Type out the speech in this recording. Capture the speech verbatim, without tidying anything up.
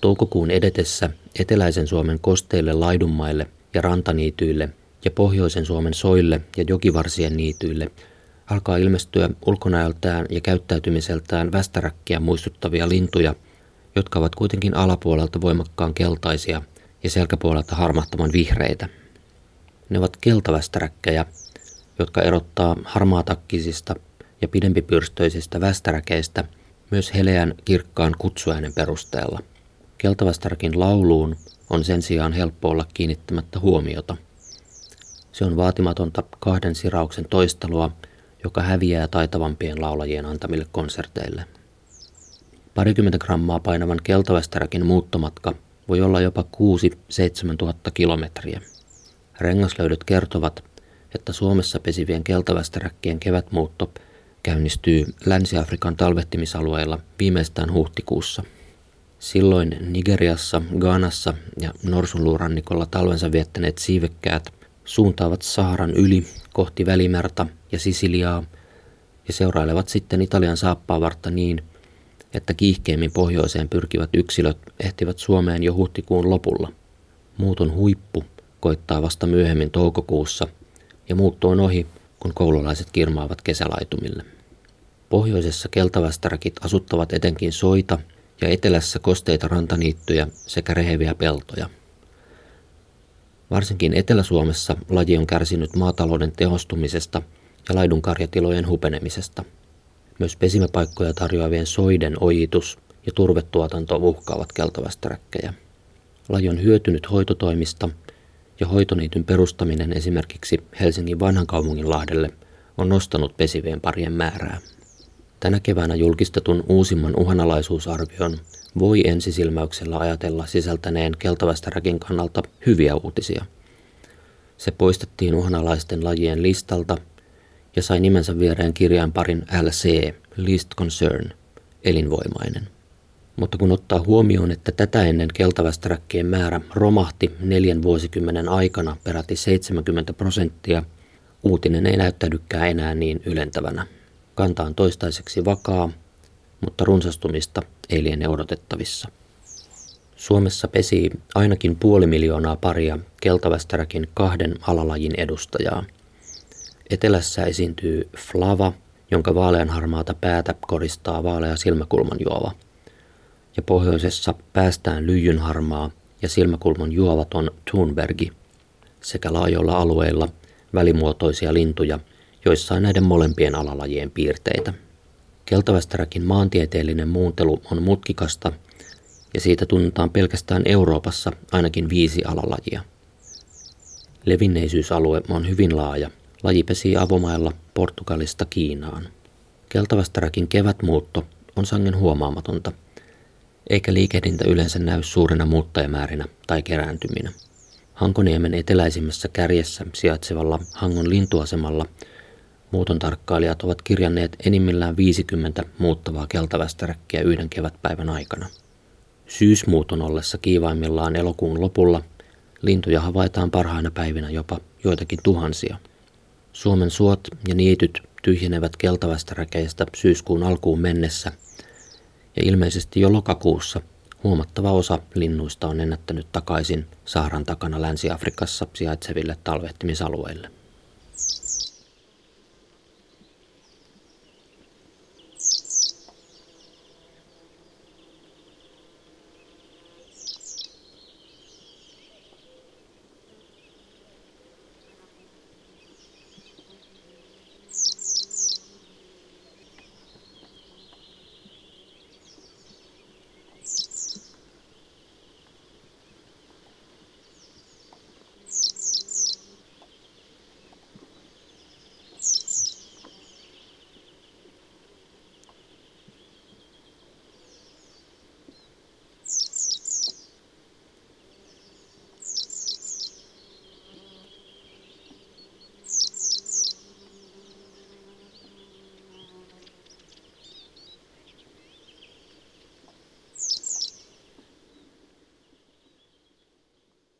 Toukokuun edetessä eteläisen Suomen kosteille laidunmaille ja rantaniityille ja pohjoisen Suomen soille ja jokivarsien niityille alkaa ilmestyä ulkonäöltään ja käyttäytymiseltään västäräkkiä muistuttavia lintuja, jotka ovat kuitenkin alapuolelta voimakkaan keltaisia ja selkäpuolelta harmahtaman vihreitä. Ne ovat keltavästäräkkejä, jotka erottaa harmaatakkisista ja pidempipyrstöisistä västäräkeistä myös heleän kirkkaan kutsuäänen perusteella. Keltavästäräkin lauluun on sen sijaan helppo olla kiinnittämättä huomiota. Se on vaatimatonta kahden sirauksen toistelua, joka häviää taitavampien laulajien antamille konserteille. Parikymmentä grammaa painavan keltavästäräkin muuttomatka voi olla jopa kuusi seitsemän tuhatta kilometriä. Rengaslöydöt kertovat, että Suomessa pesivien keltavästäräkkien kevätmuutto käynnistyy Länsi-Afrikan talvehtimisalueilla viimeistään huhtikuussa. Silloin Nigeriassa, Ghanassa ja Norsunluurannikolla talvensa viettäneet siivekkäät suuntaavat Saharan yli kohti Välimerta ja Sisiliaa ja seurailevat sitten Italian saappaavartta niin, että kiihkeimmin pohjoiseen pyrkivät yksilöt ehtivät Suomeen jo huhtikuun lopulla. Muuton huippu koittaa vasta myöhemmin toukokuussa ja muutto on ohi, kun koululaiset kirmaavat kesälaitumille. Pohjoisessa keltavästäräkit asuttavat etenkin soita ja etelässä kosteita rantaniittyjä sekä reheviä peltoja. Varsinkin Etelä-Suomessa laji on kärsinyt maatalouden tehostumisesta ja laidunkarjatilojen hupenemisesta. Myös pesimäpaikkoja tarjoavien soiden ojitus ja turvetuotanto uhkaavat keltavästäräkkejä. Laji on hyötynyt hoitotoimista ja hoitoniityn perustaminen esimerkiksi Helsingin vanhankaupunginlahdelle on nostanut pesivien parien määrää. Tänä keväänä julkistetun uusimman uhanalaisuusarvion voi ensisilmäyksellä ajatella sisältäneen keltavästäräkin kannalta hyviä uutisia. Se poistettiin uhanalaisten lajien listalta ja sai nimensä viereen kirjainparin L C, least concern, elinvoimainen. Mutta kun ottaa huomioon, että tätä ennen keltavästäräkkien määrä romahti neljän vuosikymmenen aikana peräti seitsemänkymmentä prosenttia, uutinen ei näyttäydykään enää niin ylentävänä. Kanta on toistaiseksi vakaa, mutta runsastumista ei liene odotettavissa. Suomessa pesii ainakin puoli miljoonaa paria keltavästäräkin kahden alalajin edustajaa. Etelässä esiintyy Flava, jonka vaaleanharmaata päätä koristaa vaalea silmäkulmanjuova. Ja pohjoisessa päästään lyijynharmaa ja silmäkulman juovaton Thunbergi sekä laajoilla alueilla välimuotoisia lintuja, joissa on näiden molempien alalajien piirteitä. Keltavästäräkin maantieteellinen muuntelu on mutkikasta ja siitä tunnetaan pelkästään Euroopassa ainakin viisi alalajia. Levinneisyysalue on hyvin laaja. Laji pesii avomailla Portugalista Kiinaan. Keltavästäräkin kevätmuutto on sangen huomaamatonta, eikä liikehdintä yleensä näy suurina muuttajamäärinä tai kerääntyminä. Hankoniemen eteläisimmässä kärjessä sijaitsevalla Hangon lintuasemalla muuton tarkkailijat ovat kirjanneet enimmillään viisikymmentä muuttavaa keltavästäräkkiä yhden kevätpäivän aikana. Syysmuuton ollessa kiivaimmillaan elokuun lopulla lintuja havaitaan parhaina päivinä jopa joitakin tuhansia. Suomen suot ja niityt tyhjenevät keltavästäräkeistä syyskuun alkuun mennessä ja ilmeisesti jo lokakuussa huomattava osa linnuista on ennättänyt takaisin Saharan takana Länsi-Afrikassa sijaitseville talvehtimisalueille.